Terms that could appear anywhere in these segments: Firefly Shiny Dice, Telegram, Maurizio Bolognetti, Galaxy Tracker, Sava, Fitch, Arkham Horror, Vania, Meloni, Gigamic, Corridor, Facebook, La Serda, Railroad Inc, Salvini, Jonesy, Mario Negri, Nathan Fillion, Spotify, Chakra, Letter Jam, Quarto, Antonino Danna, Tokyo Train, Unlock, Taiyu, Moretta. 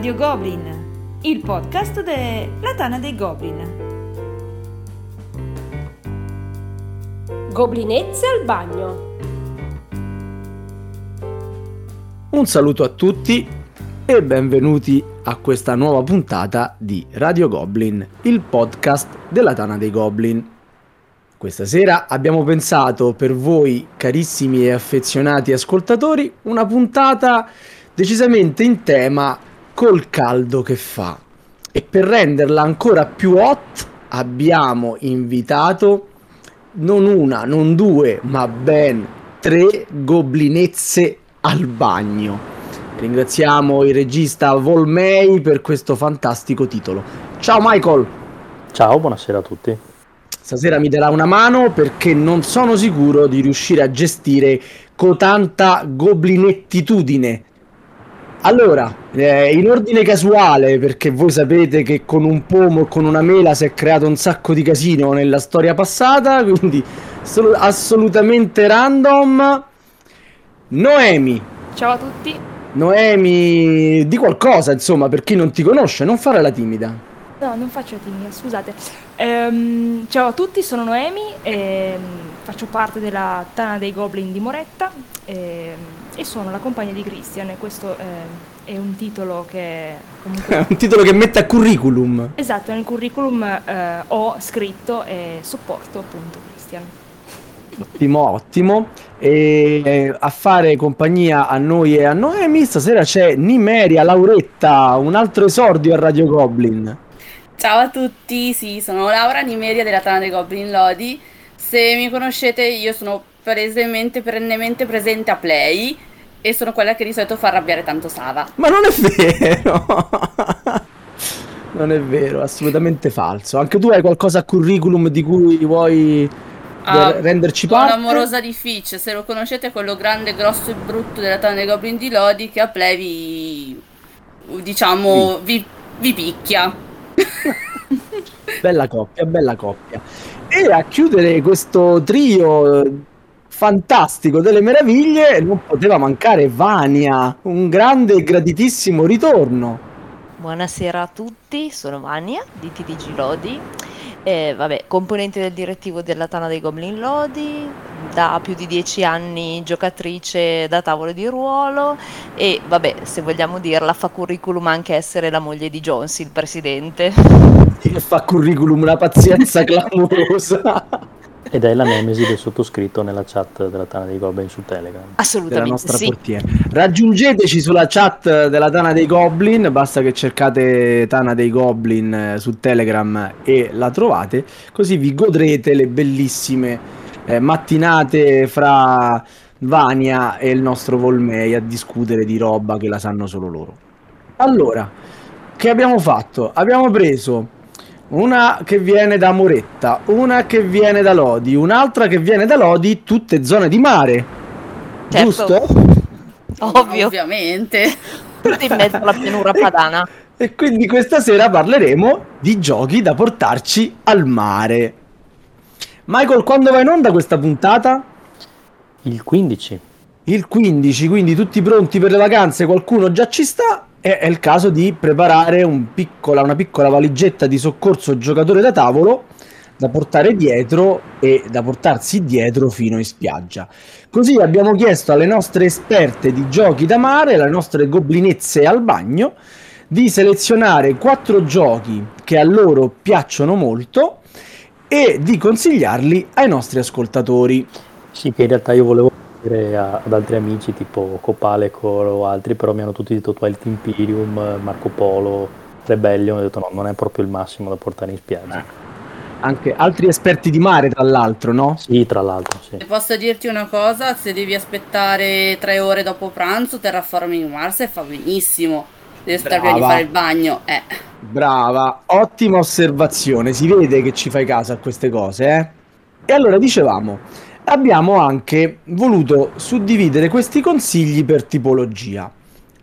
Radio Goblin, il podcast della Tana dei Goblin. Goblinezze al bagno. Un saluto a tutti e benvenuti a questa nuova puntata di Radio Goblin, il podcast della Tana dei Goblin. Questa sera abbiamo pensato per voi, carissimi e affezionati ascoltatori, una puntata decisamente in tema col caldo che fa. E per renderla ancora più hot abbiamo invitato non una, non due, ma ben 3 goblinezze al bagno. Ringraziamo il regista Volmei per questo fantastico titolo. Ciao Michael! Ciao, buonasera a tutti. Stasera mi darà una mano perché non sono sicuro di riuscire a gestire cotanta goblinettitudine. Allora, in ordine casuale, perché voi sapete che con un pomo e con una mela si è creato un sacco di casino nella storia passata, quindi assolutamente random. Noemi. Ciao a tutti. Noemi, di qualcosa, insomma, per chi non ti conosce, non fare la timida. No, non faccio timida, scusate. Ciao a tutti, sono Noemi, faccio parte della Tana dei Goblin di Moretta e sono la compagna di Christian. E questo è un titolo che... comunque... è un titolo che mette a curriculum. Esatto, nel curriculum ho scritto e sopporto appunto Christian. Ottimo, ottimo. E a fare compagnia a noi e a Noemi stasera c'è Nimeria, Lauretta, un altro esordio a Radio Goblin. Ciao a tutti, sì, sono Laura Nimeria della Tana dei Goblin Lodi. Se mi conoscete, io sono perennemente presente a Play e sono quella che di solito fa arrabbiare tanto Sava. Ma non è vero! Non è vero, assolutamente falso. Anche tu hai qualcosa a curriculum di cui vuoi renderci parte? Sono l'amorosa di Fitch, se lo conoscete, quello grande, grosso e brutto della Tana dei Goblin di Lodi che a Play vi picchia. Bella coppia. E a chiudere questo trio fantastico delle meraviglie non poteva mancare Vania, un grande e graditissimo ritorno. Buonasera a tutti, sono Vania di TDG Lodi, componente del direttivo della Tana dei Goblin Lodi, da più di 10 anni giocatrice da tavolo di ruolo e se vogliamo dirla fa curriculum anche essere la moglie di Jonesy, il presidente. E fa curriculum una pazienza clamorosa. Ed è la nemesi del sottoscritto nella chat della Tana dei Goblin su Telegram. Assolutamente, della nostra portiera. Raggiungeteci sulla chat della Tana dei Goblin, basta che cercate Tana dei Goblin su Telegram e la trovate, così vi godrete le bellissime mattinate fra Vania e il nostro Volmei a discutere di roba che la sanno solo loro. Allora, che abbiamo fatto? Abbiamo preso una che viene da Moretta, una che viene da Lodi, un'altra che viene da Lodi, tutte zone di mare. Certo. Giusto? Ovvio. Ovviamente. Tutti in mezzo alla pianura padana. E quindi questa sera parleremo di giochi da portarci al mare. Michael, quando va in onda questa puntata? Il 15. Il 15, quindi tutti pronti per le vacanze, qualcuno già ci sta. È il caso di preparare una piccola valigetta di soccorso giocatore da tavolo da portare dietro e da portarsi dietro fino in spiaggia. Così abbiamo chiesto alle nostre esperte di giochi da mare, alle nostre goblinezze al bagno, di selezionare 4 giochi che a loro piacciono molto e di consigliarli ai nostri ascoltatori. Sì, che in realtà io volevo ad altri amici tipo Copalecor o altri, però mi hanno tutti detto Twilight Imperium, Marco Polo, Rebellion, ho detto no, non è proprio il massimo da portare in spiaggia. Anche altri esperti di mare tra l'altro, no? Sì, tra l'altro, sì. Posso dirti una cosa, se devi aspettare 3 ore dopo pranzo, Terraforming Mars fa benissimo, devi aspettare prima di fare il bagno, Brava, ottima osservazione, si vede che ci fai caso a queste cose, E allora dicevamo... Abbiamo anche voluto suddividere questi consigli per tipologia.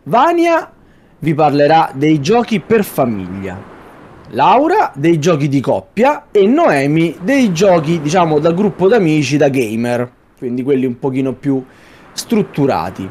Vania vi parlerà dei giochi per famiglia, Laura dei giochi di coppia e Noemi dei giochi, diciamo, da gruppo d'amici, da gamer, quindi quelli un pochino più strutturati.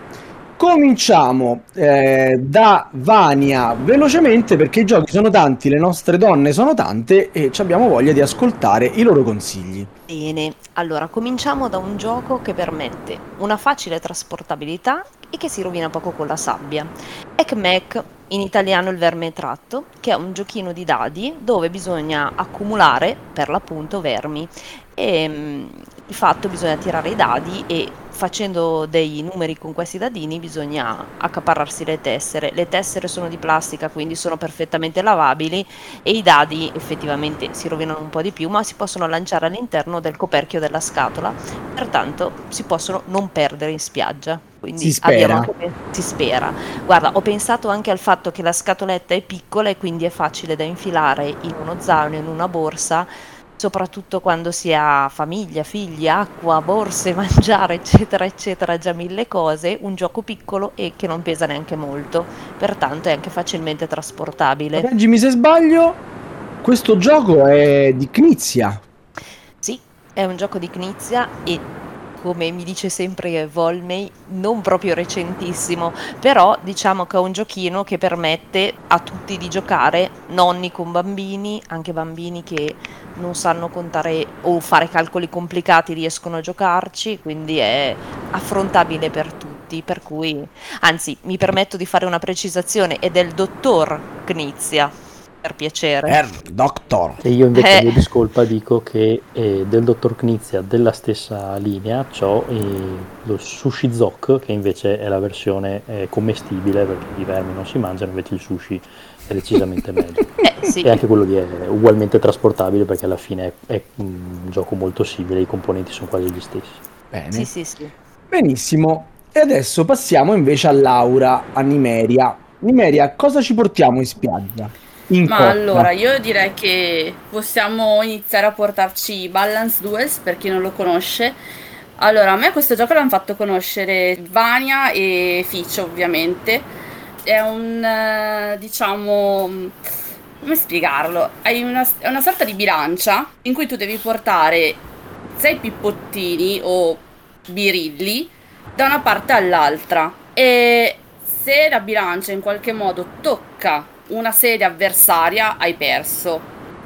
Cominciamo da Vania velocemente, perché i giochi sono tanti, le nostre donne sono tante e abbiamo voglia di ascoltare i loro consigli. Bene, allora cominciamo da un gioco che permette una facile trasportabilità e che si rovina poco con la sabbia. Ekmek, in italiano il verme tratto, che è un giochino di dadi dove bisogna accumulare per l'appunto vermi e di fatto bisogna tirare i dadi e facendo dei numeri con questi dadini bisogna accaparrarsi le tessere. Le tessere sono di plastica, quindi sono perfettamente lavabili e i dadi effettivamente si rovinano un po' di più, ma si possono lanciare all'interno del coperchio della scatola, pertanto si possono non perdere in spiaggia. Quindi si spera. Guarda, ho pensato anche al fatto che la scatoletta è piccola e quindi è facile da infilare in uno zaino, in una borsa, soprattutto quando si ha famiglia, figli, acqua, borse, mangiare, eccetera, eccetera, già mille cose, un gioco piccolo e che non pesa neanche molto, pertanto è anche facilmente trasportabile. Correggimi se sbaglio, questo gioco è di Knizia. Sì, è un gioco di Knizia e, come mi dice sempre Volmei, non proprio recentissimo, però diciamo che è un giochino che permette a tutti di giocare, nonni con bambini, anche bambini che non sanno contare o fare calcoli complicati riescono a giocarci, quindi è affrontabile per tutti, per cui, anzi, mi permetto di fare una precisazione, è del dottor Knizia, per piacere. Doctor. E io invece di discolpa dico che del dottor Knizia della stessa linea c'ho lo sushi zok, che invece è la versione commestibile, perché i vermi non si mangiano, invece il sushi è decisamente meglio. Sì. E anche quello lì è ugualmente trasportabile, perché alla fine è un gioco molto simile, i componenti sono quasi gli stessi. Bene. Sì, sì, sì. Benissimo. E adesso passiamo invece a Laura, a Nimeria. Nimeria, cosa ci portiamo in spiaggia? Allora, io direi che possiamo iniziare a portarci Balance Duels, per chi non lo conosce. Allora, a me questo gioco l'hanno fatto conoscere Vania e Fitch, ovviamente. È un, diciamo, come spiegarlo? È una sorta di bilancia in cui tu devi portare 6 pippottini o birilli da una parte all'altra. E se la bilancia in qualche modo tocca una sedia avversaria, hai perso.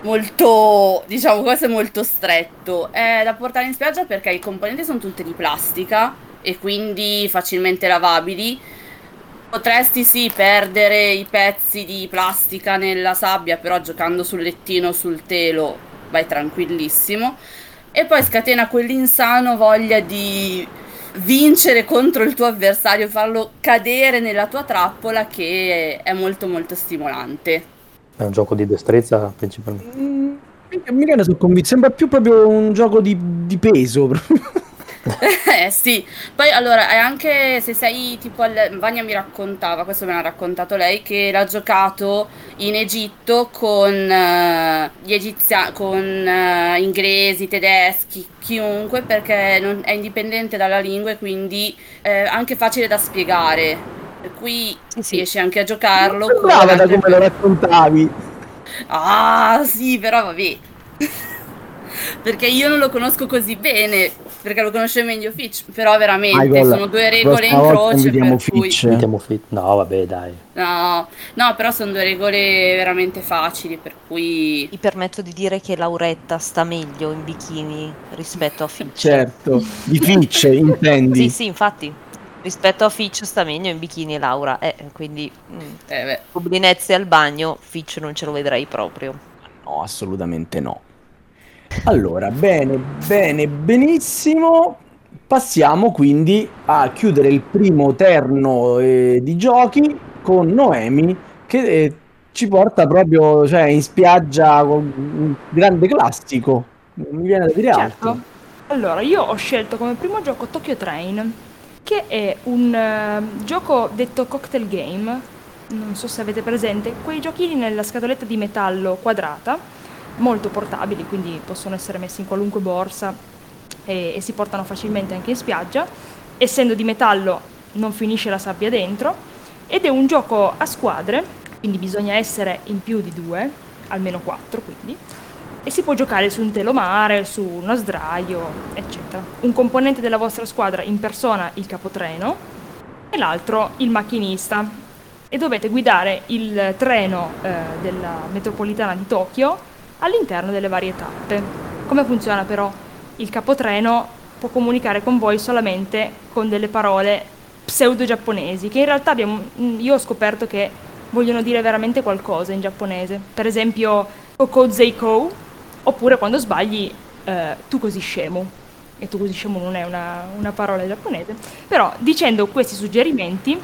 Molto, diciamo, questo è molto stretto. È da portare in spiaggia perché i componenti sono tutti di plastica e quindi facilmente lavabili. Potresti sì perdere i pezzi di plastica nella sabbia, però giocando sul lettino, sul telo, vai tranquillissimo. E poi scatena quell'insano voglia di vincere contro il tuo avversario, farlo cadere nella tua trappola, che è molto molto stimolante. È un gioco di destrezza principalmente. Sembra più proprio un gioco di peso. Sì. Poi allora è anche se sei tipo Vania mi raccontava, questo me l'ha raccontato lei, che l'ha giocato in Egitto con gli egiziani, con inglesi, tedeschi, chiunque, perché è indipendente dalla lingua e quindi è anche facile da spiegare. Per cui sì, riesci anche a giocarlo. Brava da come lo raccontavi. Ah sì, però vabbè. Perché io non lo conosco così bene, perché lo conosce meglio Fitch, però veramente sono due regole in croce per cui Fitch. No, vabbè, dai. No, però sono due regole veramente facili, per cui mi permetto di dire che Lauretta sta meglio in bikini rispetto a Fitch. Certo, di Fitch intendi? Sì, sì, infatti. Rispetto a Fitch sta meglio in bikini Laura, quindi goblinezze al bagno, Fitch non ce lo vedrei proprio. No, assolutamente no. Allora, benissimo, passiamo quindi a chiudere il primo terno di giochi con Noemi, che ci porta proprio in spiaggia con un grande classico, non mi viene da dire certo. Altro. Allora, io ho scelto come primo gioco Tokyo Train, che è un gioco detto cocktail game, non so se avete presente, quei giochini nella scatoletta di metallo quadrata, molto portabili, quindi possono essere messi in qualunque borsa e si portano facilmente anche in spiaggia. Essendo di metallo non finisce la sabbia dentro ed è un gioco a squadre, quindi bisogna essere in più di 2, almeno 4 quindi, e si può giocare su un telomare, su uno sdraio, eccetera. Un componente della vostra squadra impersona il capotreno e l'altro il macchinista, e dovete guidare il treno della metropolitana di Tokyo all'interno delle varie tappe. Come funziona però? Il capotreno può comunicare con voi solamente con delle parole pseudo-giapponesi, che in realtà io ho scoperto che vogliono dire veramente qualcosa in giapponese. Per esempio, kokozeiko, oppure quando sbagli, tu così scemo. E tu così scemo non è una parola giapponese. Però, dicendo questi suggerimenti,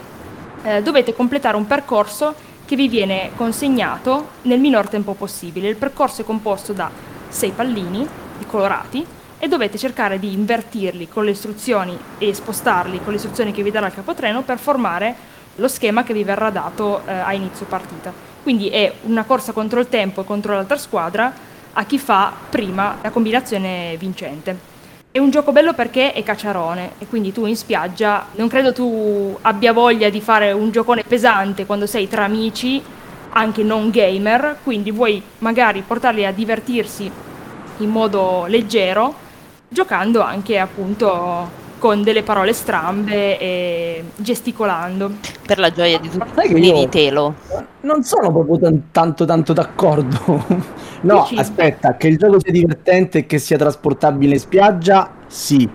dovete completare un percorso che vi viene consegnato nel minor tempo possibile. Il percorso è composto da 6 pallini colorati e dovete cercare di invertirli con le istruzioni e spostarli con le istruzioni che vi darà il capotreno per formare lo schema che vi verrà dato a inizio partita. Quindi è una corsa contro il tempo e contro l'altra squadra a chi fa prima la combinazione vincente. È un gioco bello perché è cacciarone e quindi tu in spiaggia non credo tu abbia voglia di fare un giocone pesante quando sei tra amici, anche non gamer, quindi vuoi magari portarli a divertirsi in modo leggero, giocando anche appunto con delle parole strambe e gesticolando. Per la gioia di tutti di Telo. Non sono proprio tanto d'accordo. No, dici? Aspetta, che il gioco sia divertente e che sia trasportabile in spiaggia, sì,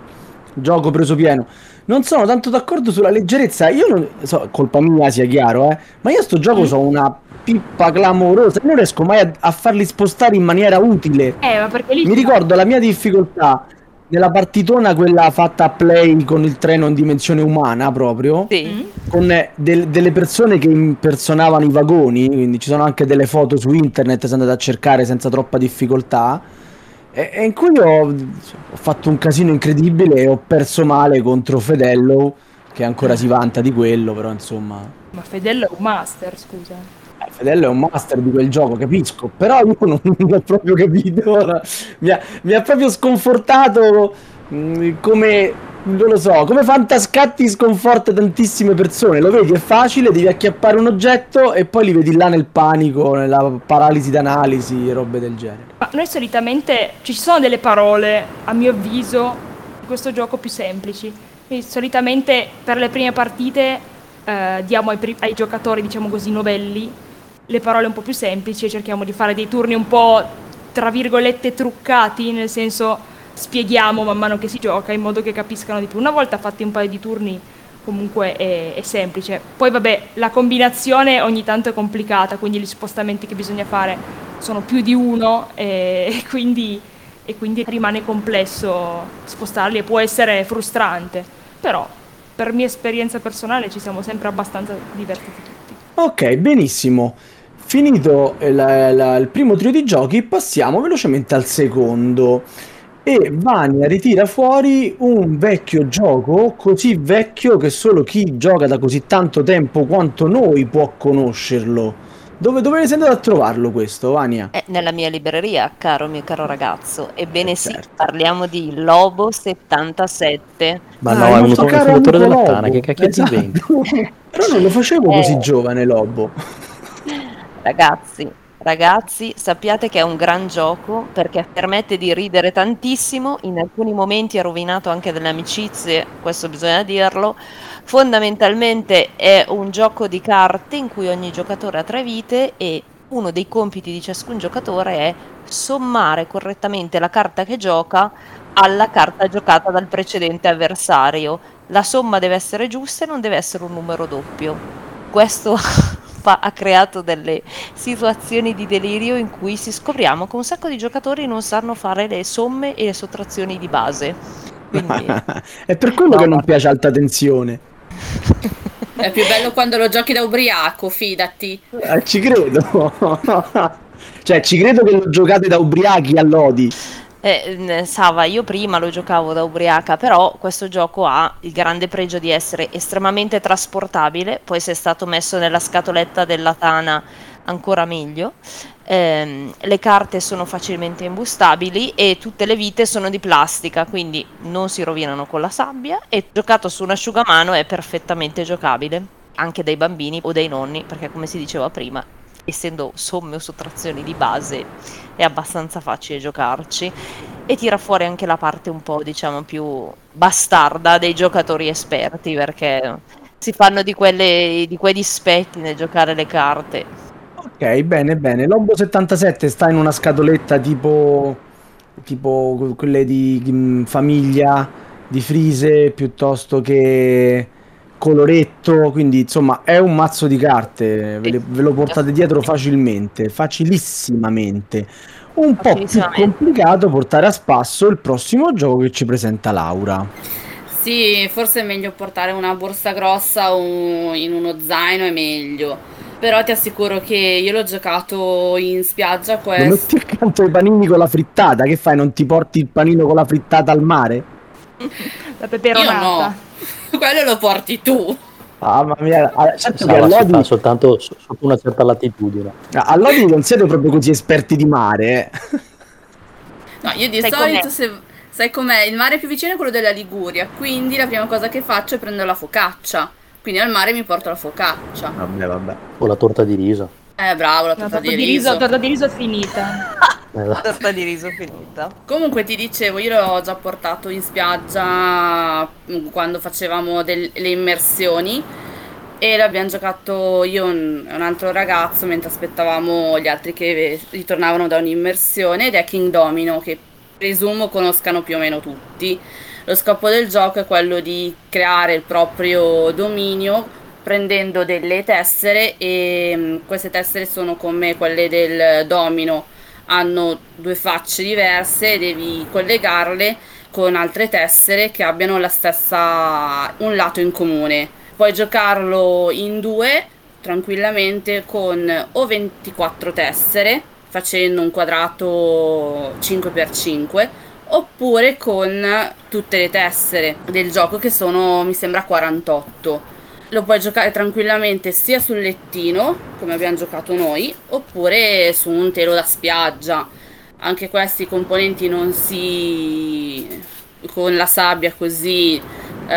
gioco preso pieno. Non sono tanto d'accordo sulla leggerezza, io non so, colpa mia sia chiaro, ma io sto gioco so una pippa clamorosa, non riesco mai a farli spostare in maniera utile. Ma perché lì mi ricordo la mia difficoltà nella partitona, quella fatta a Play con il treno in dimensione umana proprio, sì. Con delle persone che impersonavano i vagoni, quindi ci sono anche delle foto su internet, se andate a cercare senza troppa difficoltà, e in cui ho fatto un casino incredibile e ho perso male contro Fedello, che ancora si vanta di quello, però insomma... Ma Fedello è un master, scusa. Fedello è un master di quel gioco, capisco, però io non l'ho proprio capito, mi ha proprio sconfortato, come, non lo so, come Fantascatti sconforta tantissime persone, lo vedi, è facile, devi acchiappare un oggetto e poi li vedi là nel panico, nella paralisi d'analisi e robe del genere. Ma noi solitamente, ci sono delle parole, a mio avviso, in questo gioco più semplici, e solitamente per le prime partite diamo ai giocatori, diciamo così, novelli, le parole un po' più semplici e cerchiamo di fare dei turni un po' tra virgolette truccati, nel senso spieghiamo man mano che si gioca in modo che capiscano di più. Una volta fatti un paio di turni comunque è semplice, poi vabbè la combinazione ogni tanto è complicata, quindi gli spostamenti che bisogna fare sono più di uno e quindi rimane complesso spostarli e può essere frustrante, però per mia esperienza personale ci siamo sempre abbastanza divertiti tutti. Ok, benissimo. Finito il primo trio di giochi, passiamo velocemente al secondo. E Vania ritira fuori un vecchio gioco, così vecchio che solo chi gioca da così tanto tempo quanto noi può conoscerlo. Dove sei andato a trovarlo questo, Vania? Nella mia libreria, caro mio caro ragazzo. Ebbene certo. Sì, parliamo di Lobo 77. Ma no, è venuto il fondatore della Tana, che cacchio esatto. Di però non lo facevo così giovane, Lobo. Ragazzi, sappiate che è un gran gioco perché permette di ridere tantissimo. In alcuni momenti ha rovinato anche delle amicizie, questo bisogna dirlo. Fondamentalmente è un gioco di carte in cui ogni giocatore ha 3 vite e uno dei compiti di ciascun giocatore è sommare correttamente la carta che gioca alla carta giocata dal precedente avversario. La somma deve essere giusta e non deve essere un numero doppio. Questo ha creato delle situazioni di delirio in cui si scopriamo che un sacco di giocatori non sanno fare le somme e le sottrazioni di base. Quindi... è per quello che non piace Alta Tensione. È più bello quando lo giochi da ubriaco, fidati. Ci credo. Cioè, ci credo che lo giocate da ubriachi a Lodi. Sava, io prima lo giocavo da ubriaca, però questo gioco ha il grande pregio di essere estremamente trasportabile, poi se è stato messo nella scatoletta della Tana ancora meglio, le carte sono facilmente imbustabili e tutte le vite sono di plastica, quindi non si rovinano con la sabbia e giocato su un asciugamano è perfettamente giocabile anche dai bambini o dai nonni, perché come si diceva prima, essendo somme o sottrazioni di base è abbastanza facile giocarci e tira fuori anche la parte un po' diciamo più bastarda dei giocatori esperti, perché si fanno di quei dispetti nel giocare le carte. Ok, bene, bene. Lobo 77 sta in una scatoletta tipo quelle di famiglia, di frise, piuttosto che coloretto, quindi insomma è un mazzo di carte, ve lo portate dietro facilmente, facilissimamente. Un po' più complicato portare a spasso il prossimo gioco che ci presenta Laura. Sì, forse è meglio portare una borsa grossa o in uno zaino, è meglio. Però ti assicuro che io l'ho giocato in spiaggia questo. Non ti accanto i panini con la frittata, che fai? Non ti porti il panino con la frittata al mare? La peperonata. Io no, quello lo porti tu. Ah, ma mia, certo che a Lodi fa soltanto sotto una certa latitudine. A Lodi non siete proprio così esperti di mare. No, io di solito, se sai com'è, il mare più vicino è quello della Liguria, quindi la prima cosa che faccio è prendere la focaccia. Quindi al mare mi porto la focaccia. Vabbè. O la torta di riso. Bravo, la torta di riso. La torta di riso è finita. La torta di riso finita. Comunque ti dicevo, io l'ho già portato in spiaggia quando facevamo le immersioni e l'abbiamo giocato io e un altro ragazzo mentre aspettavamo gli altri che ritornavano da un'immersione, ed è King Domino, che presumo conoscano più o meno tutti. Lo scopo del gioco è quello di creare il proprio dominio prendendo delle tessere, e queste tessere sono come quelle del domino, hanno due facce diverse e devi collegarle con altre tessere che abbiano la stessa, un lato in comune. Puoi giocarlo in due tranquillamente con o 24 tessere facendo un quadrato 5x5, oppure con tutte le tessere del gioco, che sono mi sembra 48. Lo puoi giocare tranquillamente sia sul lettino, come abbiamo giocato noi, oppure su un telo da spiaggia. Anche questi componenti non si... con la sabbia così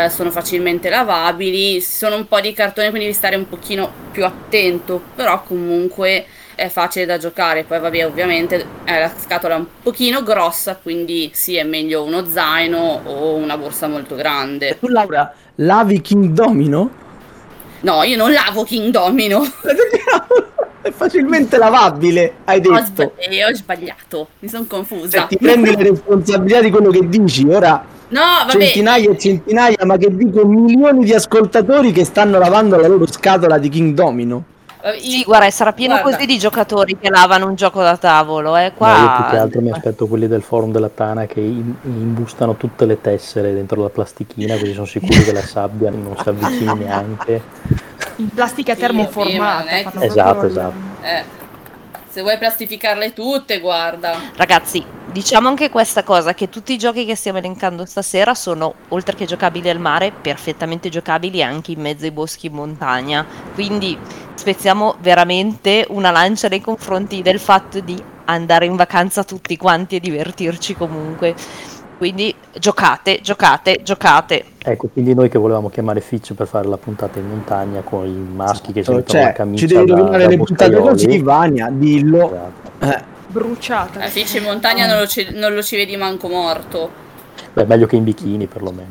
sono facilmente lavabili. Sono un po' di cartone, quindi devi stare un pochino più attento, però comunque è facile da giocare. Poi vabbè, ovviamente è la scatola un pochino grossa, quindi sì, è meglio uno zaino o una borsa molto grande. E tu, Laura, lavi King Domino? No, io non lavo King Domino. È facilmente lavabile, hai detto. Ho sbagliato, mi sono confusa. Ti prendi le responsabilità di quello che dici, ora no, vabbè. Centinaia e centinaia, ma che dico milioni di ascoltatori che stanno lavando la loro scatola di King Domino. Sì, guarda, sarà pieno così di giocatori che lavano un gioco da tavolo, qua. No, io più che altro mi aspetto quelli del forum della Tana che imbustano tutte le tessere dentro la plastichina, così sono sicuri che la sabbia non si avvicini neanche. In plastica termoformata. Esatto. Se vuoi plastificarle tutte, guarda. Ragazzi, diciamo anche questa cosa, che tutti i giochi che stiamo elencando stasera sono, oltre che giocabili al mare, perfettamente giocabili anche in mezzo ai boschi in montagna. Quindi spezziamo veramente una lancia nei confronti del fatto di andare in vacanza tutti quanti e divertirci comunque. Quindi giocate. Ecco, quindi noi che volevamo chiamare Fitch per fare la puntata in montagna con i maschi che si mettono la camicia. Ci devi rovinare le puntate così, Vania, dillo. Esatto. Bruciata. Fitch in montagna non lo ci vedi manco morto. Beh, meglio che in bikini perlomeno.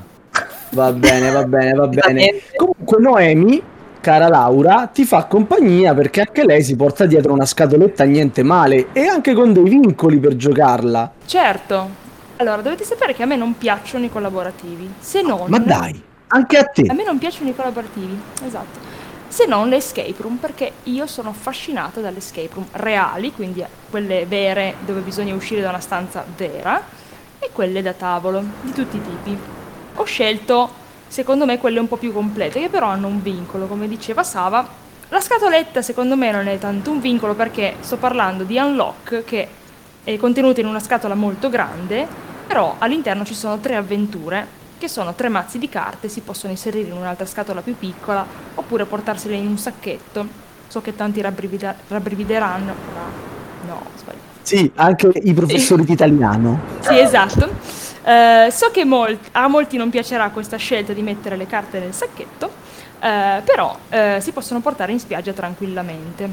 Va bene. Comunque Noemi, cara Laura, ti fa compagnia perché anche lei si porta dietro una scatoletta niente male, e anche con dei vincoli per giocarla. Certo. Allora, dovete sapere che a me non piacciono i collaborativi, se non... Ma dai, anche a te! A me non piacciono i collaborativi, esatto, se non le escape room, perché io sono affascinata dalle escape room reali, quindi quelle vere dove bisogna uscire da una stanza vera, e quelle da tavolo, di tutti i tipi. Ho scelto, secondo me, quelle un po' più complete, che però hanno un vincolo, come diceva Sava. La scatoletta, secondo me, non è tanto un vincolo, perché sto parlando di Unlock, che è contenuta in una scatola molto grande, però all'interno ci sono 3 avventure, che sono 3 mazzi di carte, si possono inserire in un'altra scatola più piccola, oppure portarsele in un sacchetto. So che tanti rabbrivideranno, ma no, sbaglio. Sì, anche i professori di italiano. Sì, esatto. So che a molti non piacerà questa scelta di mettere le carte nel sacchetto, però si possono portare in spiaggia tranquillamente.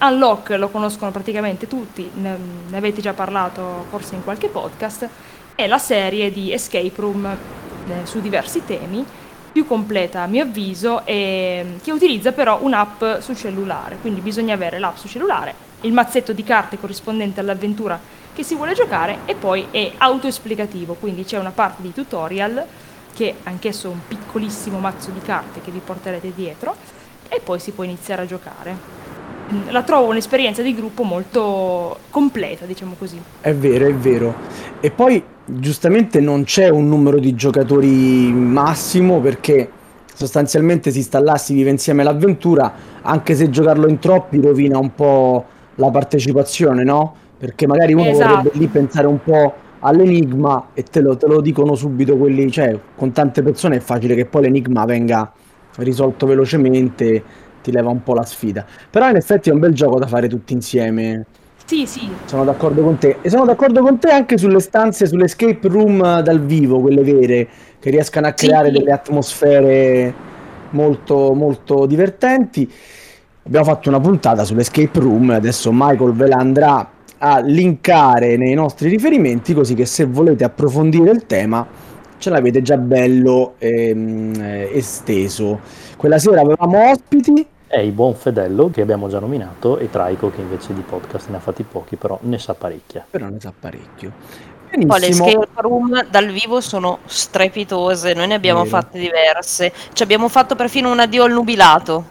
Unlock lo conoscono praticamente tutti, ne avete già parlato forse in qualche podcast. È la serie di escape room su diversi temi più completa a mio avviso, e che utilizza però un'app su cellulare, quindi bisogna avere l'app su cellulare, il mazzetto di carte corrispondente all'avventura che si vuole giocare, e poi è autoesplicativo, quindi c'è una parte di tutorial che anch'esso è un piccolissimo mazzo di carte che vi porterete dietro, e poi si può iniziare a giocare. La trovo un'esperienza di gruppo molto completa, diciamo così. È vero, è vero. E poi giustamente non c'è un numero di giocatori massimo, perché sostanzialmente si sta là, si vive insieme l'avventura, anche se giocarlo in troppi rovina un po' la partecipazione, no? Perché magari uno vorrebbe lì pensare un po' all'enigma, e te lo dicono subito quelli, cioè con tante persone è facile che poi l'enigma venga risolto velocemente, ti leva un po' la sfida. Però in effetti è un bel gioco da fare tutti insieme. Sì, sì. Sono d'accordo con te. E sono d'accordo con te anche sulle stanze, sulle escape room dal vivo, quelle vere, che riescano a creare delle atmosfere molto, molto divertenti. Abbiamo fatto una puntata sulle escape room, adesso Michael ve la andrà a linkare nei nostri riferimenti, così che se volete approfondire il tema ce l'avete già bello esteso. Quella sera avevamo ospiti. È il buon Fedello, che abbiamo già nominato, e Traico, che invece di podcast ne ha fatti pochi, però ne sa parecchia. Però ne sa parecchio. Benissimo. Poi le escape room dal vivo sono strepitose, noi ne abbiamo fatte diverse. Ci abbiamo fatto perfino un addio al nubilato.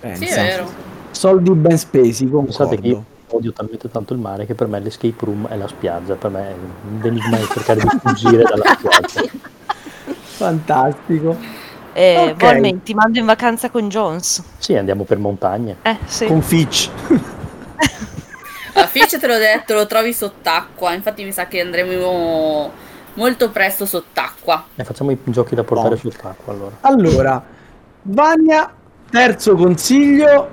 Pensa. Sì, è vero. Soldi ben spesi, concordo. Io odio talmente tanto il mare che per me l'escape room è la spiaggia. Per me l'enigma è cercare di fuggire dalla spiaggia. Fantastico. Volmei, ti mando in vacanza con Jones. Sì, andiamo per montagna. Sì. Con Fitch. A Fitch te l'ho detto, lo trovi sott'acqua. Infatti mi sa che andremo molto presto sott'acqua. Facciamo i giochi da portare sott'acqua allora. Allora, Vania, terzo consiglio.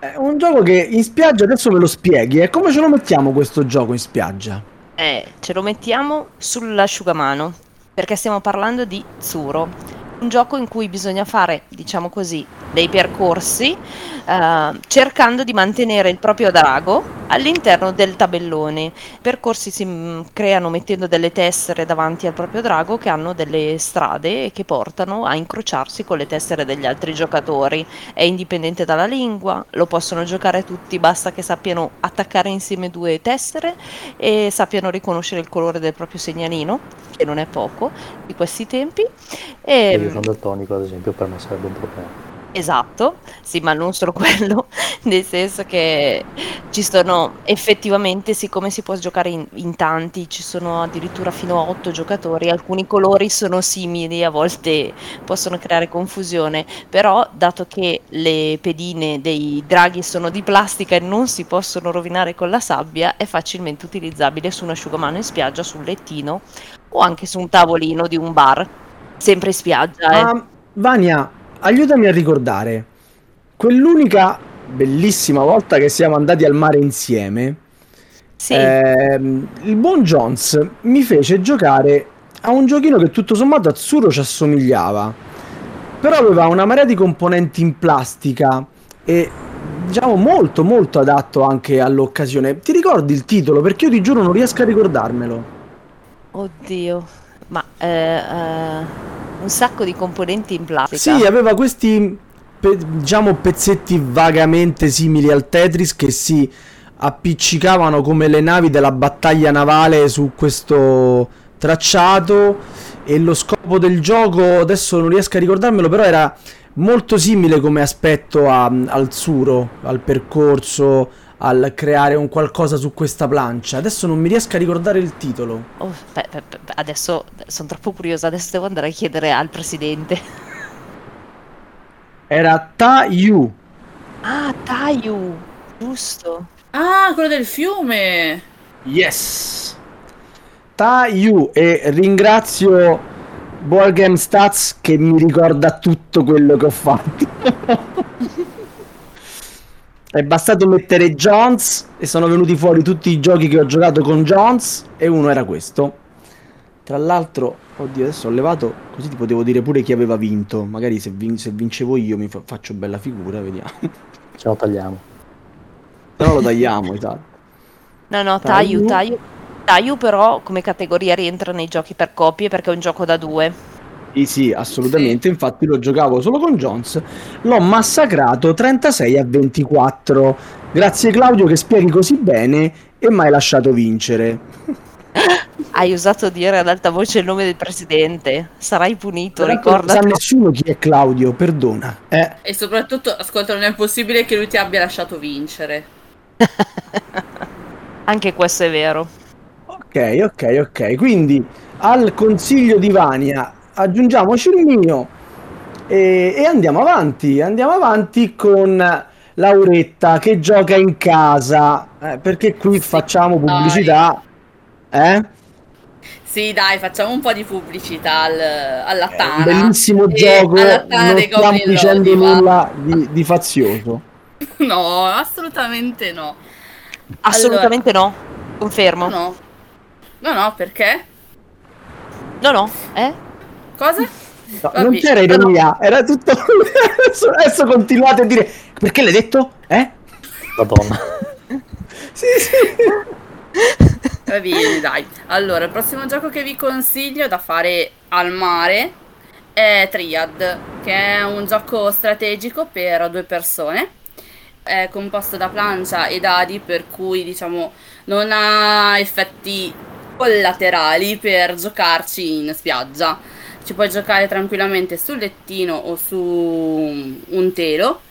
È un gioco che in spiaggia, adesso ve lo spieghi. Come ce lo mettiamo questo gioco in spiaggia? Ce lo mettiamo sull'asciugamano, perché stiamo parlando di Tsuro. Un gioco in cui bisogna fare, diciamo così, dei percorsi cercando di mantenere il proprio drago all'interno del tabellone. I percorsi si creano mettendo delle tessere davanti al proprio drago che hanno delle strade che portano a incrociarsi con le tessere degli altri giocatori. È indipendente dalla lingua, lo possono giocare tutti, basta che sappiano attaccare insieme due tessere e sappiano riconoscere il colore del proprio segnalino, che non è poco di questi tempi. E il tonico, ad esempio, per me sarebbe un problema. Esatto, sì, ma non solo quello, nel senso che ci sono effettivamente, siccome si può giocare in tanti, ci sono addirittura fino a 8 giocatori, alcuni colori sono simili, a volte possono creare confusione, però dato che le pedine dei draghi sono di plastica e non si possono rovinare con la sabbia, è facilmente utilizzabile su un asciugamano in spiaggia, sul lettino o anche su un tavolino di un bar. Sempre in spiaggia. Vania, aiutami a ricordare quell'unica bellissima volta che siamo andati al mare insieme. Sì. Il buon Jones mi fece giocare a un giochino che tutto sommato a Tsuro ci assomigliava, però aveva una marea di componenti in plastica e diciamo molto molto adatto anche all'occasione. Ti ricordi il titolo? Perché io ti giuro non riesco a ricordarmelo. Oddio. Ma un sacco di componenti in plastica. Sì, aveva questi diciamo pezzetti vagamente simili al Tetris che si appiccicavano come le navi della battaglia navale su questo tracciato, e lo scopo del gioco adesso non riesco a ricordarmelo, però era molto simile come aspetto al Tsuro, al percorso, al creare un qualcosa su questa plancia. Adesso non mi riesco a ricordare il titolo. Adesso sono troppo curiosa, adesso devo andare a chiedere al presidente. Era Taiyu. Ah, Taiyu, giusto. Ah, quello del fiume. Yes. Taiyu, e ringrazio Ballgame Stats che mi ricorda tutto quello che ho fatto. È bastato mettere Jones e sono venuti fuori tutti i giochi che ho giocato con Jones, e uno era questo. Tra l'altro, oddio, adesso ho levato, così ti potevo dire pure chi aveva vinto. Magari se vincevo io mi faccio bella figura, vediamo. Ce lo tagliamo. Però lo tagliamo, esatto. No, Taiyu però come categoria rientra nei giochi per coppie perché è un gioco da due. Sì, sì, assolutamente. Sì. Infatti lo giocavo solo con Jones, l'ho massacrato 36-24. Grazie Claudio che spieghi così bene e mi hai lasciato vincere. Hai osato dire ad alta voce il nome del presidente, sarai punito. Ricorda, non sa nessuno chi è Claudio, perdona. E soprattutto, ascolta, non è possibile che lui ti abbia lasciato vincere. Anche questo è vero. Ok, ok, ok. Quindi al consiglio di Vania aggiungiamoci il mio e andiamo avanti con Lauretta che gioca in casa, perché qui facciamo pubblicità. Eh? Sì, dai, facciamo un po' di pubblicità alla Tana. Bellissimo gioco, non stiamo dicendo nulla di fazioso. No, assolutamente no. Assolutamente allora, no, confermo. No, no, no, perché? No, no, cosa? No, non c'era ironia, era tutto. Adesso continuate a dire perché l'hai detto? Madonna. Sì, sì. Va bene, dai. Allora, il prossimo gioco che vi consiglio da fare al mare è Triad, che è un gioco strategico per due persone. È composto da plancia e dadi, per cui diciamo non ha effetti collaterali per giocarci in spiaggia. Ci puoi giocare tranquillamente sul lettino o su un telo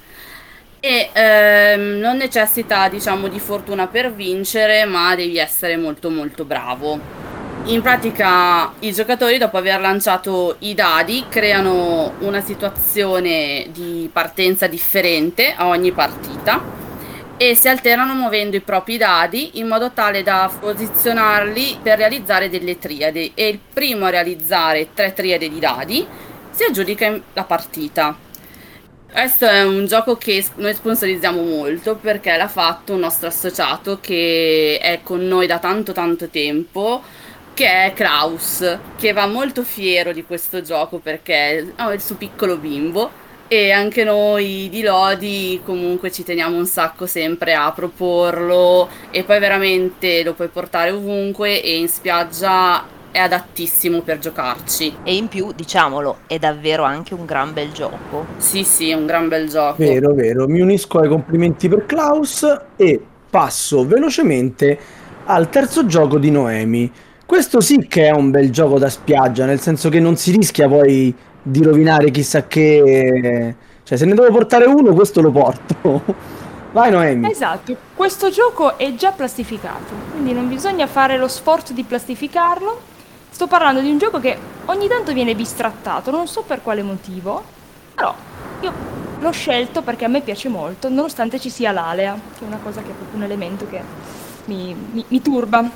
e non necessita, diciamo, di fortuna per vincere, ma devi essere molto molto bravo. In pratica i giocatori, dopo aver lanciato i dadi, creano una situazione di partenza differente a ogni partita e si alternano muovendo i propri dadi in modo tale da posizionarli per realizzare delle triadi, e il primo a realizzare 3 triadi di dadi si aggiudica la partita. Questo è un gioco che noi sponsorizziamo molto perché l'ha fatto un nostro associato che è con noi da tanto tanto tempo, che è Klaus, che va molto fiero di questo gioco perché è il suo piccolo bimbo, e anche noi di Lodi comunque ci teniamo un sacco sempre a proporlo, e poi veramente lo puoi portare ovunque e in spiaggia è adattissimo per giocarci. E in più, diciamolo, è davvero anche un gran bel gioco. Sì, sì, è un gran bel gioco. Vero, vero. Mi unisco ai complimenti per Klaus e passo velocemente al terzo gioco di Noemi. Questo sì che è un bel gioco da spiaggia, nel senso che non si rischia poi di rovinare chissà che. Cioè, se ne devo portare uno, questo lo porto. Vai Noemi. Esatto, questo gioco è già plastificato, quindi non bisogna fare lo sforzo di plastificarlo. Sto parlando di un gioco che ogni tanto viene bistrattato, non so per quale motivo, però io l'ho scelto perché a me piace molto, nonostante ci sia l'alea, che è una cosa che è proprio un elemento che mi turba.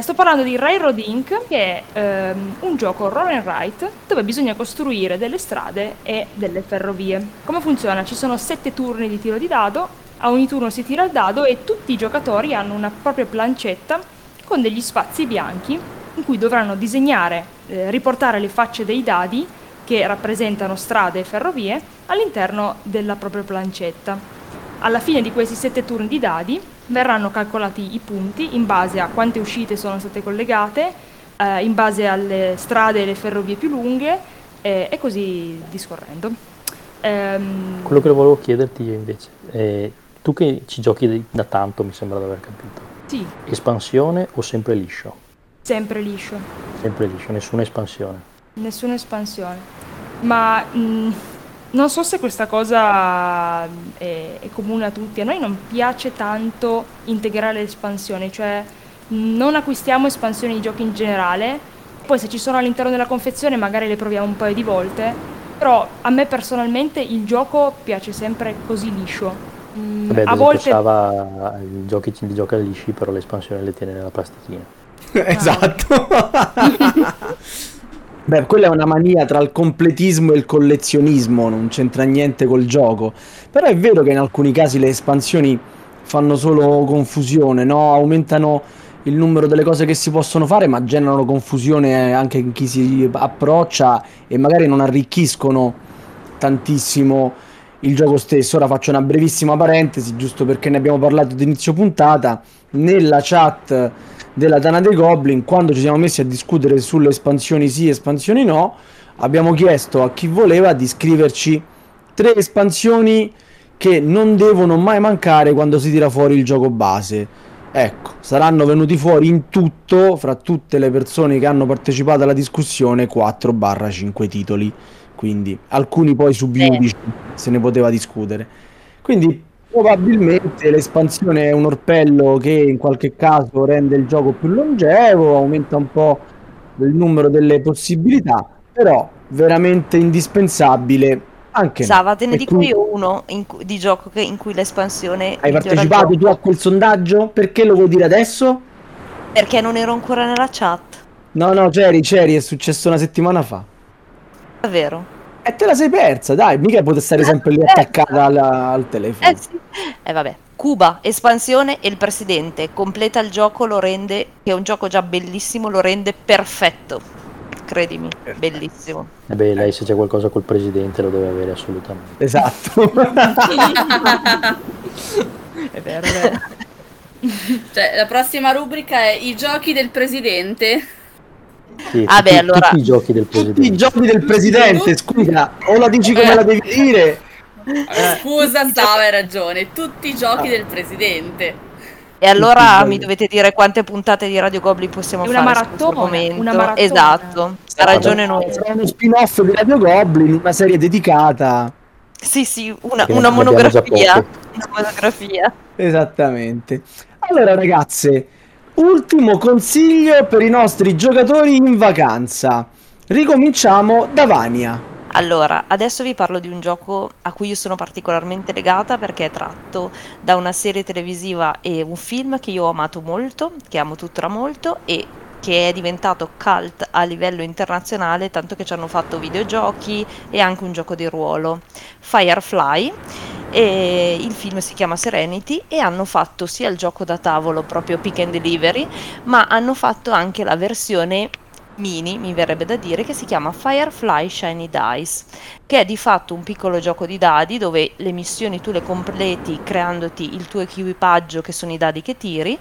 Sto parlando di Railroad Inc., che è un gioco roll and write, dove bisogna costruire delle strade e delle ferrovie. Come funziona? Ci sono 7 turni di tiro di dado, a ogni turno si tira il dado e tutti i giocatori hanno una propria plancetta con degli spazi bianchi, in cui dovranno disegnare, riportare le facce dei dadi che rappresentano strade e ferrovie all'interno della propria plancetta. Alla fine di questi 7 turni di dadi verranno calcolati i punti in base a quante uscite sono state collegate, in base alle strade e le ferrovie più lunghe e così discorrendo. Quello che volevo chiederti io invece, tu che ci giochi da tanto, mi sembra di aver capito. Sì. Espansione o sempre liscio? Sempre liscio. Sempre liscio, nessuna espansione. Nessuna espansione. Ma non so se questa cosa è comune a tutti. A noi non piace tanto integrare le espansioni, cioè non acquistiamo espansioni di giochi in generale. Poi se ci sono all'interno della confezione magari le proviamo un paio di volte. Però a me personalmente il gioco piace sempre così liscio. Vabbè, a volte Sava i giochi li gioca lisci, però le espansioni le tiene nella plastichina. Esatto. Beh, quella è una mania tra il completismo e il collezionismo, non c'entra niente col gioco. Però è vero che in alcuni casi le espansioni fanno solo confusione, no? Aumentano il numero delle cose che si possono fare, ma generano confusione anche in chi si approccia e magari non arricchiscono tantissimo il gioco stesso. Ora faccio una brevissima parentesi, giusto perché ne abbiamo parlato d'inizio puntata. Nella chat della Tana dei Goblin, quando ci siamo messi a discutere sulle espansioni sì, espansioni no, abbiamo chiesto a chi voleva di scriverci 3 espansioni che non devono mai mancare quando si tira fuori il gioco base. Ecco, saranno venuti fuori in tutto, fra tutte le persone che hanno partecipato alla discussione, 4/5 titoli, quindi alcuni poi sub judice se ne poteva discutere. Quindi probabilmente l'espansione è un orpello che in qualche caso rende il gioco più longevo, aumenta un po' il numero delle possibilità, però veramente indispensabile anche Sava, te ne dico io uno di gioco in cui l'espansione... Hai partecipato tu a quel sondaggio? Perché lo vuoi dire adesso? Perché non ero ancora nella chat. No, c'eri, è successo una settimana fa. Davvero? E te la sei persa, dai, mica poter stare sempre lì attaccata al telefono. Sì. Vabbè. Cuba, espansione e il presidente. Completa il gioco, lo rende, che è un gioco già bellissimo, lo rende perfetto. Credimi, bellissimo. Beh, lei se c'è qualcosa col presidente lo deve avere assolutamente. Esatto. È vero, è vero. Cioè, la prossima rubrica è i giochi del presidente. Sì, allora tutti i giochi del presidente. Tutti i giochi del presidente, scusa, o la dici come la devi dire? Scusa, Sava, hai ragione, tutti i giochi del presidente. E allora mi dovete dire quante puntate di Radio Goblin possiamo fare una maratona. Esatto, ha ragione noi. Sarà uno spin-off di Radio Goblin, una serie dedicata. Sì, una monografia. Una monografia. Esattamente. Allora ragazze, ultimo consiglio per i nostri giocatori in vacanza. Ricominciamo da Vania. Allora, adesso vi parlo di un gioco a cui io sono particolarmente legata perché è tratto da una serie televisiva e un film che io ho amato molto, che amo tuttora molto e che è diventato cult a livello internazionale, tanto che ci hanno fatto videogiochi e anche un gioco di ruolo, Firefly, e il film si chiama Serenity, e hanno fatto sia il gioco da tavolo, proprio Pick and Delivery, ma hanno fatto anche la versione mini, mi verrebbe da dire, che si chiama Firefly Shiny Dice, che è di fatto un piccolo gioco di dadi dove le missioni tu le completi creandoti il tuo equipaggio, che sono i dadi che tiri,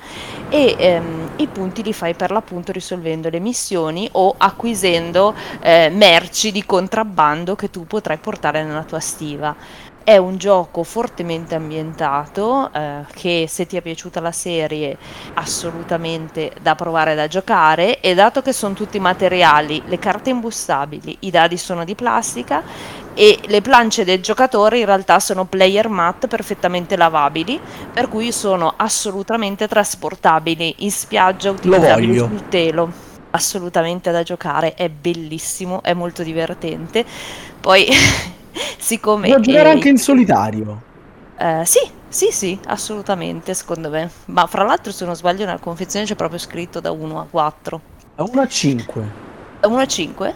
e i punti li fai per l'appunto risolvendo le missioni o acquisendo merci di contrabbando che tu potrai portare nella tua stiva. È un gioco fortemente ambientato, che se ti è piaciuta la serie assolutamente da provare e da giocare, e dato che sono tutti materiali, le carte imbustabili, i dadi sono di plastica e le planche del giocatore in realtà sono player mat perfettamente lavabili, per cui sono assolutamente trasportabili in spiaggia, utilizzabili sul telo. Assolutamente da giocare, è bellissimo, è molto divertente. Poi... siccome può giocare anche in solitario. Sì, assolutamente, secondo me. Ma fra l'altro, se non sbaglio, nella confezione c'è proprio scritto da 1 a 4. Da 1 a 5. Da 1 a 5?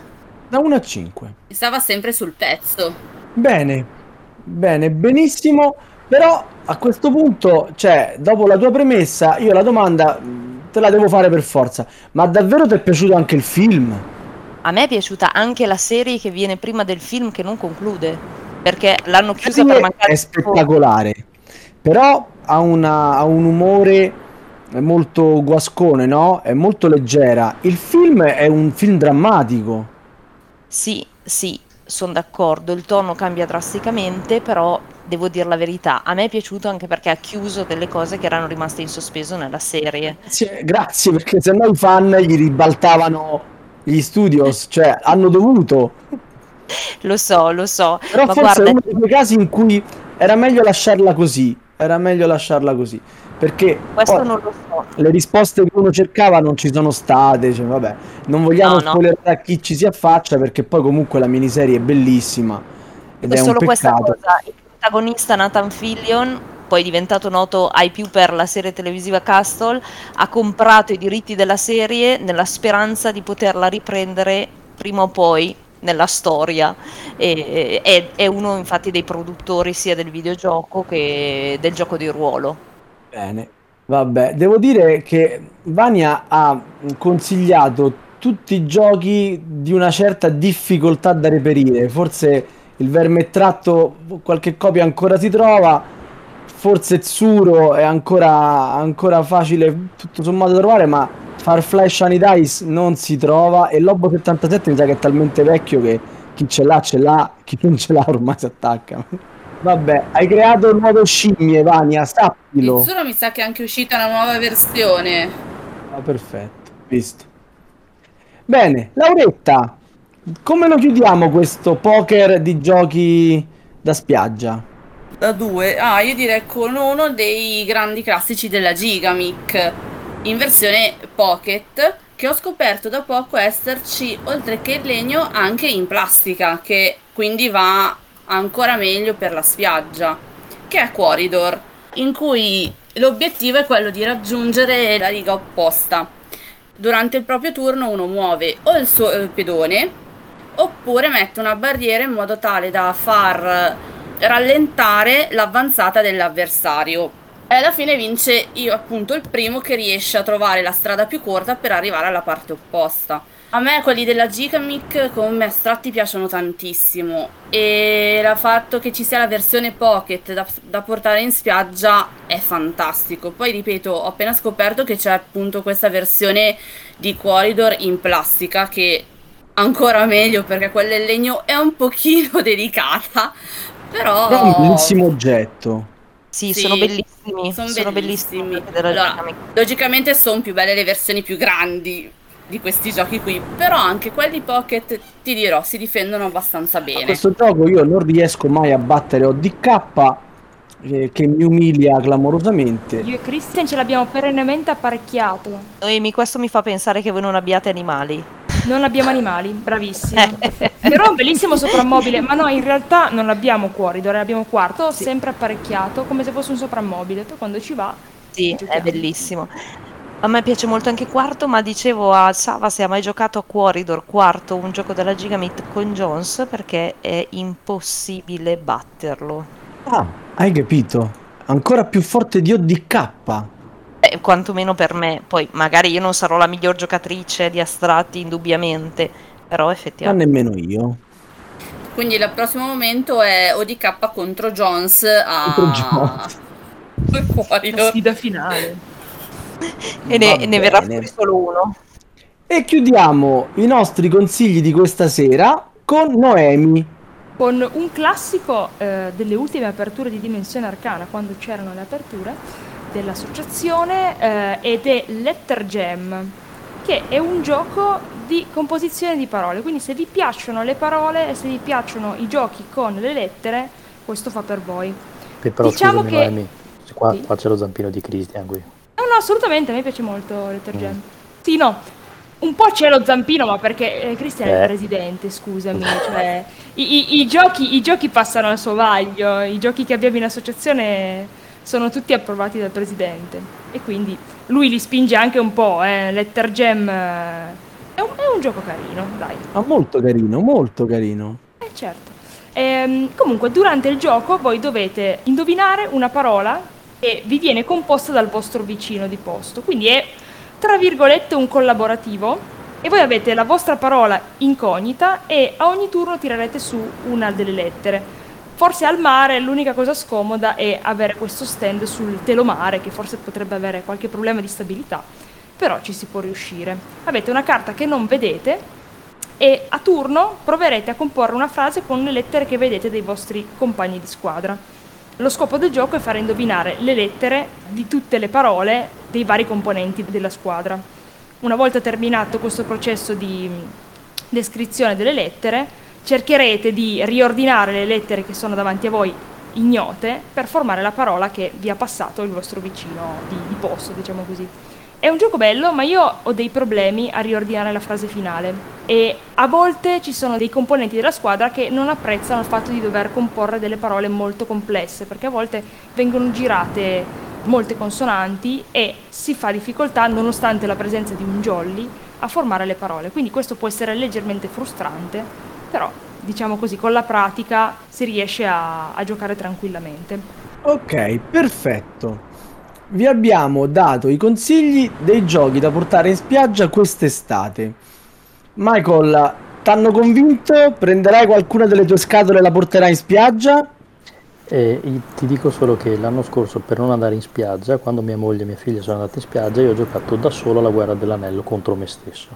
Da 1 a 5. Stava sempre sul pezzo. Bene, benissimo. Però a questo punto, cioè, dopo la tua premessa, io la domanda te la devo fare per forza. Ma davvero ti è piaciuto anche il film? A me è piaciuta anche la serie che viene prima del film, che non conclude, perché l'hanno chiusa per mancare. È spettacolare, però ha un umore molto guascone, no? È molto leggera. Il film è un film drammatico. Sì, sono d'accordo, il tono cambia drasticamente, però devo dire la verità, a me è piaciuto anche perché ha chiuso delle cose che erano rimaste in sospeso nella serie. Grazie, perché se no i fan gli ribaltavano gli studios, cioè hanno dovuto. Lo so. Però ma forse guarda... è uno di quei casi in cui era meglio lasciarla così, perché questo non lo so. Le risposte che uno cercava non ci sono state, cioè, vabbè, non vogliamo spoilerare a chi ci si affaccia, perché poi comunque la miniserie è bellissima ed è un peccato. Questa cosa, il protagonista Nathan Fillion, poi diventato noto ai più per la serie televisiva Castle, ha comprato i diritti della serie nella speranza di poterla riprendere prima o poi nella storia. È uno infatti dei produttori sia del videogioco che del gioco di ruolo. Bene, vabbè, devo dire che Vania ha consigliato tutti i giochi di una certa difficoltà da reperire, forse il verme tratto qualche copia ancora si trova, forse Tsuro è ancora facile tutto sommato da trovare, ma Firefly Shiny Dice non si trova, e Lobo 77 mi sa che è talmente vecchio che chi ce l'ha, chi non ce l'ha ormai si attacca. Vabbè, hai creato nuove scimmie, Vania, sappilo. Il Tsuro mi sa che è anche uscita una nuova versione. Ah, perfetto, visto. Bene, Lauretta, come lo chiudiamo questo poker di giochi da spiaggia? Da due? Ah, io direi con uno dei grandi classici della Gigamic, in versione pocket, che ho scoperto da poco esserci, oltre che in legno, anche in plastica, che quindi va ancora meglio per la spiaggia, che è Corridor, in cui l'obiettivo è quello di raggiungere la riga opposta. Durante il proprio turno uno muove o il suo pedone, oppure mette una barriera in modo tale da far rallentare l'avvanzata dell'avversario. E alla fine vince io, appunto, il primo che riesce a trovare la strada più corta per arrivare alla parte opposta. A me quelli della Gigamic come astratti piacciono tantissimo, e il fatto che ci sia la versione pocket da portare in spiaggia è fantastico. Poi ripeto, ho appena scoperto che c'è appunto questa versione di Corridor in plastica, che ancora meglio perché quella in legno è un pochino delicata, però è un bellissimo oggetto. Sì, sì, sono bellissimi, sono bellissimi. Allora, logicamente sono più belle le versioni più grandi di questi giochi qui, però anche quelli pocket, ti dirò, si difendono abbastanza bene. A questo gioco io non riesco mai a battere ODK, che mi umilia clamorosamente. Io e Christian ce l'abbiamo perennemente apparecchiato. Noemi, questo mi fa pensare che voi non abbiate animali. Non abbiamo animali, bravissimo. Però è un bellissimo soprammobile. Ma no, in realtà non abbiamo Corridor, abbiamo Quarto, sì, sempre apparecchiato, come se fosse un soprammobile. Tu quando ci va, sì, giochiamo. È bellissimo. A me piace molto anche Quarto, ma dicevo a Sava se ha mai giocato a Corridor, Quarto, un gioco della Gigamic con Jones, perché è impossibile batterlo. Ah, hai capito? Ancora più forte di ODK. Quantomeno per me. Poi magari io non sarò la miglior giocatrice di astratti, indubbiamente, però effettivamente... Ma nemmeno io. Quindi il prossimo momento è ODK contro Jones a... Contro Jones. La sfida finale. E ne verrà fuori solo uno. E chiudiamo i nostri consigli di questa sera con Noemi, con un classico delle ultime aperture di Dimensione Arcana, quando c'erano le aperture dell'associazione, ed è Letter Jam, che è un gioco di composizione di parole. Quindi se vi piacciono le parole e se vi piacciono i giochi con le lettere, questo fa per voi. Però, diciamo, scusami, che Noemi, qua, sì, qua c'è lo zampino di Christian qui. No, assolutamente, a me piace molto Letter Jam. Sì, no, un po' c'è lo zampino, ma perché Christian è il presidente, scusami, cioè i giochi passano al suo vaglio, i giochi che abbiamo in associazione sono tutti approvati dal presidente, e quindi lui li spinge anche un po', Letter Jam è un gioco carino, dai. Ah, molto carino. Certo. Comunque, durante il gioco voi dovete indovinare una parola e vi viene composta dal vostro vicino di posto, quindi è, tra virgolette, un collaborativo, e voi avete la vostra parola incognita e a ogni turno tirerete su una delle lettere. Forse al mare l'unica cosa scomoda è avere questo stand sul telomare, che forse potrebbe avere qualche problema di stabilità, però ci si può riuscire. Avete una carta che non vedete e a turno proverete a comporre una frase con le lettere che vedete dei vostri compagni di squadra. Lo scopo del gioco è fare indovinare le lettere di tutte le parole dei vari componenti della squadra. Una volta terminato questo processo di descrizione delle lettere, cercherete di riordinare le lettere che sono davanti a voi ignote per formare la parola che vi ha passato il vostro vicino di posto, diciamo così. È un gioco bello, ma io ho dei problemi a riordinare la frase finale, e a volte ci sono dei componenti della squadra che non apprezzano il fatto di dover comporre delle parole molto complesse, perché a volte vengono girate molte consonanti e si fa difficoltà, nonostante la presenza di un jolly, a formare le parole. Quindi questo può essere leggermente frustrante, però diciamo così, con la pratica si riesce a giocare tranquillamente. Ok, perfetto. Vi abbiamo dato i consigli dei giochi da portare in spiaggia quest'estate. Michael, t'hanno convinto? Prenderai qualcuna delle tue scatole e la porterai in spiaggia? Ti dico solo che l'anno scorso, per non andare in spiaggia, quando mia moglie e mia figlia sono andate in spiaggia, io ho giocato da solo alla Guerra dell'Anello contro me stesso.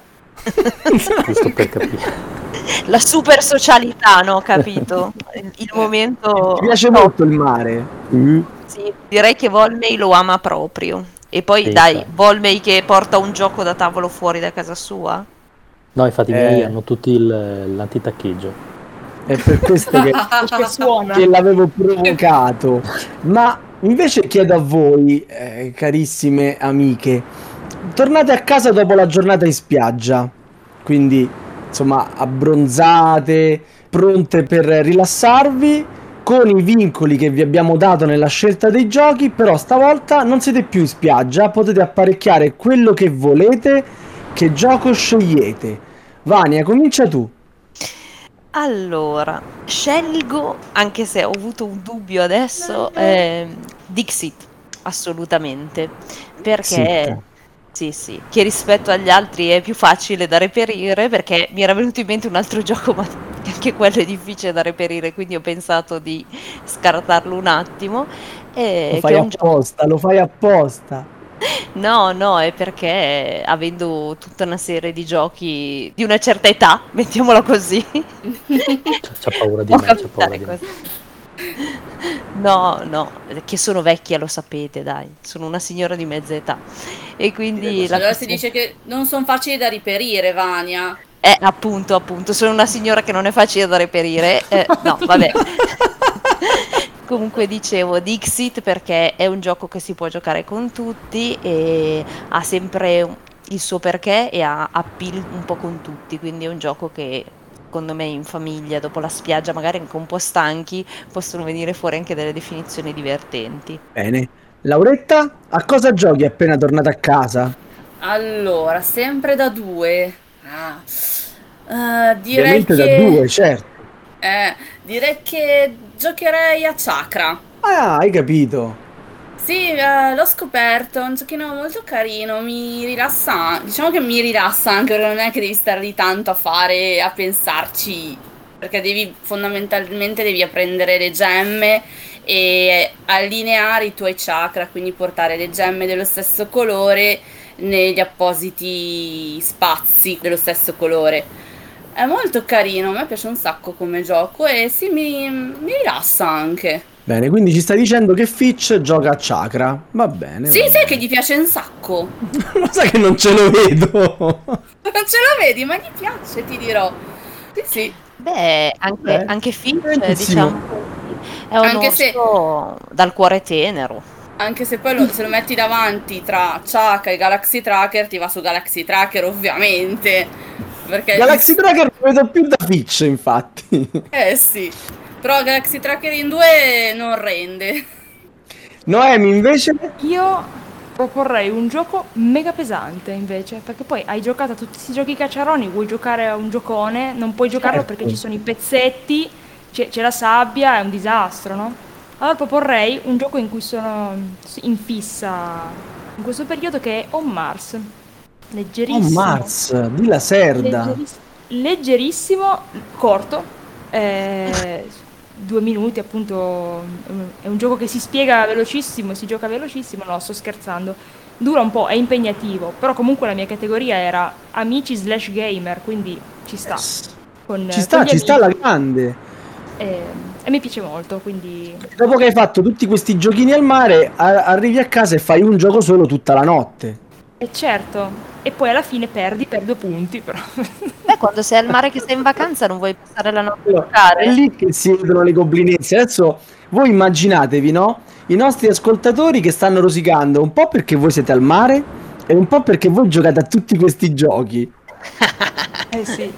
Giusto per capire. la super socialità, no? Capito? Il momento... Mi piace molto il mare. Mm. Sì, direi che Volmei lo ama proprio. E poi, sì, dai, Volmei che porta un gioco da tavolo fuori da casa sua? No, infatti lì hanno tutti l'antitaccheggio. È per questo che, che l'avevo provocato. Ma invece chiedo a voi, carissime amiche, tornate a casa dopo la giornata in spiaggia, quindi insomma abbronzate, pronte per rilassarvi con i vincoli che vi abbiamo dato nella scelta dei giochi, però stavolta non siete più in spiaggia, potete apparecchiare quello che volete. Che gioco scegliete? Vania, comincia tu. Allora, scelgo, anche se ho avuto un dubbio adesso, Dixit, assolutamente, perché sì, che rispetto agli altri è più facile da reperire, perché mi era venuto in mente un altro gioco, ma anche quello è difficile da reperire, quindi ho pensato di scartarlo un attimo. Lo fai apposta. No, è perché avendo tutta una serie di giochi di una certa età, mettiamola così. C'ha paura di me. No, che sono vecchia, lo sapete, dai. Sono una signora di mezza età. E quindi... Allora si dice che non sono facili da reperire, Vania. Appunto, sono una signora che non è facile da reperire. No, vabbè. Comunque dicevo Dixit perché è un gioco che si può giocare con tutti e ha sempre il suo perché e ha appeal un po' con tutti, quindi è un gioco che secondo me in famiglia, dopo la spiaggia, magari anche un po' stanchi, possono venire fuori anche delle definizioni divertenti. Bene. Lauretta, a cosa giochi appena tornata a casa? Allora, sempre da due. Direi che... da due, certo. Direi che giocherei a Chakra. Ah, hai capito. Sì, l'ho scoperto, è un giochino molto carino, mi rilassa anche, perché non è che devi stare lì tanto a pensarci, perché fondamentalmente devi apprendere le gemme e allineare i tuoi chakra, quindi portare le gemme dello stesso colore negli appositi spazi dello stesso colore. È molto carino, a me piace un sacco come gioco e sì, mi rilassa anche. Bene, quindi ci stai dicendo che Fitch gioca a Chakra, va bene. Sì, sai che gli piace un sacco. Ma sai che non ce lo vedo. Non ce lo vedi, ma gli piace, ti dirò. Sì. Beh, anche Fitch, diciamo, è un osso dal cuore tenero. Anche se poi se lo metti davanti tra Chakra e Galaxy Tracker, ti va su Galaxy Tracker, ovviamente. Perché Galaxy Tracker lo vedo più da Fitch, infatti. Sì, però Galaxy Tracker in 2 non rende. Noemi, invece? Io proporrei un gioco mega pesante, invece, perché poi hai giocato a tutti questi giochi cacciaroni, vuoi giocare a un giocone, non puoi giocarlo, certo, perché ci sono i pezzetti, c'è la sabbia, è un disastro, no? Allora proporrei un gioco in cui sono in fissa in questo periodo, che è On Mars. Leggerissimo. Ammazza, di la Serda. Leggerissimo, corto, 2 minuti appunto, è un gioco che si spiega velocissimo, si gioca velocissimo, no, sto scherzando, dura un po', è impegnativo, però comunque la mia categoria era amici / gamer, quindi ci sta. Ci sta alla grande. E mi piace molto, quindi... Dopo che hai fatto tutti questi giochini al mare, arrivi a casa e fai un gioco solo tutta la notte. Certo, e poi alla fine perdi per 2 punti, però. Beh, quando sei al mare che sei in vacanza non vuoi passare la notte a giocare. È lì che si vedono le goblinezze. Adesso voi immaginatevi, no? I nostri ascoltatori che stanno rosicando un po' perché voi siete al mare e un po' perché voi giocate a tutti questi giochi. Sì.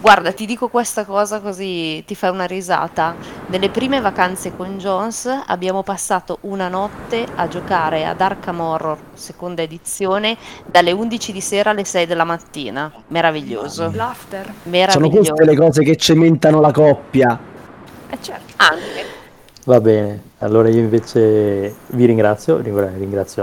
Guarda, ti dico questa cosa così ti fai una risata. Nelle prime vacanze con Jones abbiamo passato una notte a giocare ad Arkham Horror, seconda edizione, dalle 11 di sera alle 6 della mattina. Meraviglioso. L'after. Meraviglioso. Sono queste le cose che cementano la coppia. Certo. Anche. Va bene, allora io invece vi ringrazio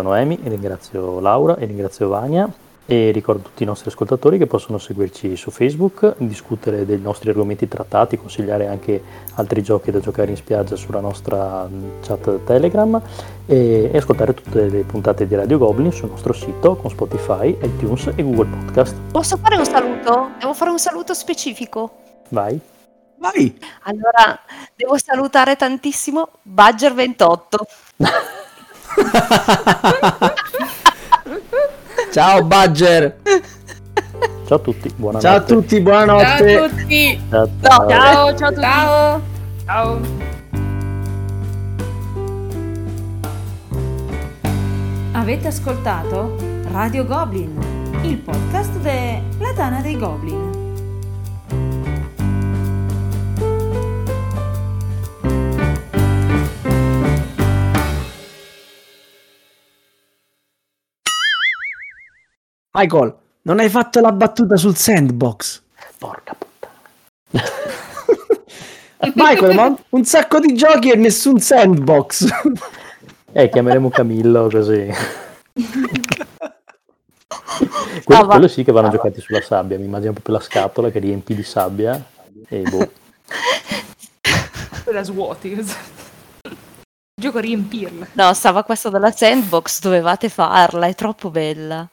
Noemi, ringrazio Laura e ringrazio Vania. E ricordo tutti i nostri ascoltatori che possono seguirci su Facebook, discutere dei nostri argomenti trattati, consigliare anche altri giochi da giocare in spiaggia sulla nostra chat Telegram e ascoltare tutte le puntate di Radio Goblin sul nostro sito con Spotify, iTunes e Google Podcast. Posso fare un saluto? Devo fare un saluto specifico. Vai. Allora, devo salutare tantissimo Badger 28. Ciao Badger. Ciao a tutti, buonanotte. Ciao a tutti, buonanotte. Ciao a tutti. Ciao a tutti. Ciao. Avete ascoltato Radio Goblin, il podcast della Tana dei Goblin. Michael, non hai fatto la battuta sul sandbox? Porca puttana. Michael, ma un sacco di giochi e nessun sandbox. Chiameremo Camillo così. Quello sì che vanno giocati sulla sabbia. Mi immagino proprio la scatola che riempi di sabbia e boh. La svuoti. Gioco a riempirla. No, stava questa della sandbox, dovevate farla, è troppo bella.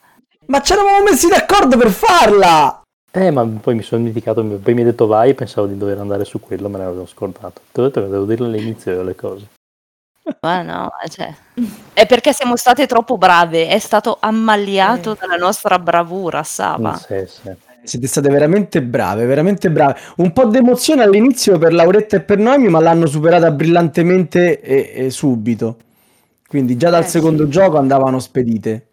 Ma ci eravamo messi d'accordo per farla! Ma poi mi sono dimenticato, poi mi hai detto vai, pensavo di dover andare su quello, me l'avevo scordato. Ti ho detto che devo dirle all'inizio le cose. Ma no, cioè, è perché siamo state troppo brave, è stato ammaliato dalla nostra bravura, Sava. Sì. Siete state veramente brave. Un po' d'emozione all'inizio per Lauretta e per Noemi, ma l'hanno superata brillantemente e subito. Quindi già dal secondo gioco andavano spedite.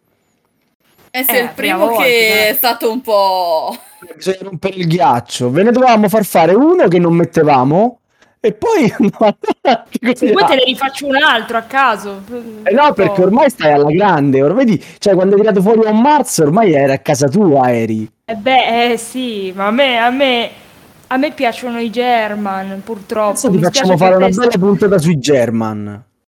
Sei il primo volta, che è stato un po'... Bisogna rompere il ghiaccio. Ve ne dovevamo far fare uno che non mettevamo. E poi poi te ne rifaccio un altro a caso. No, perché ormai stai alla grande. Ormai quando hai tirato fuori un marzo, ormai era a casa tua, eri. Sì, ma a me piadono i German, purtroppo. Adesso ti facciamo fare una bella puntata sui German.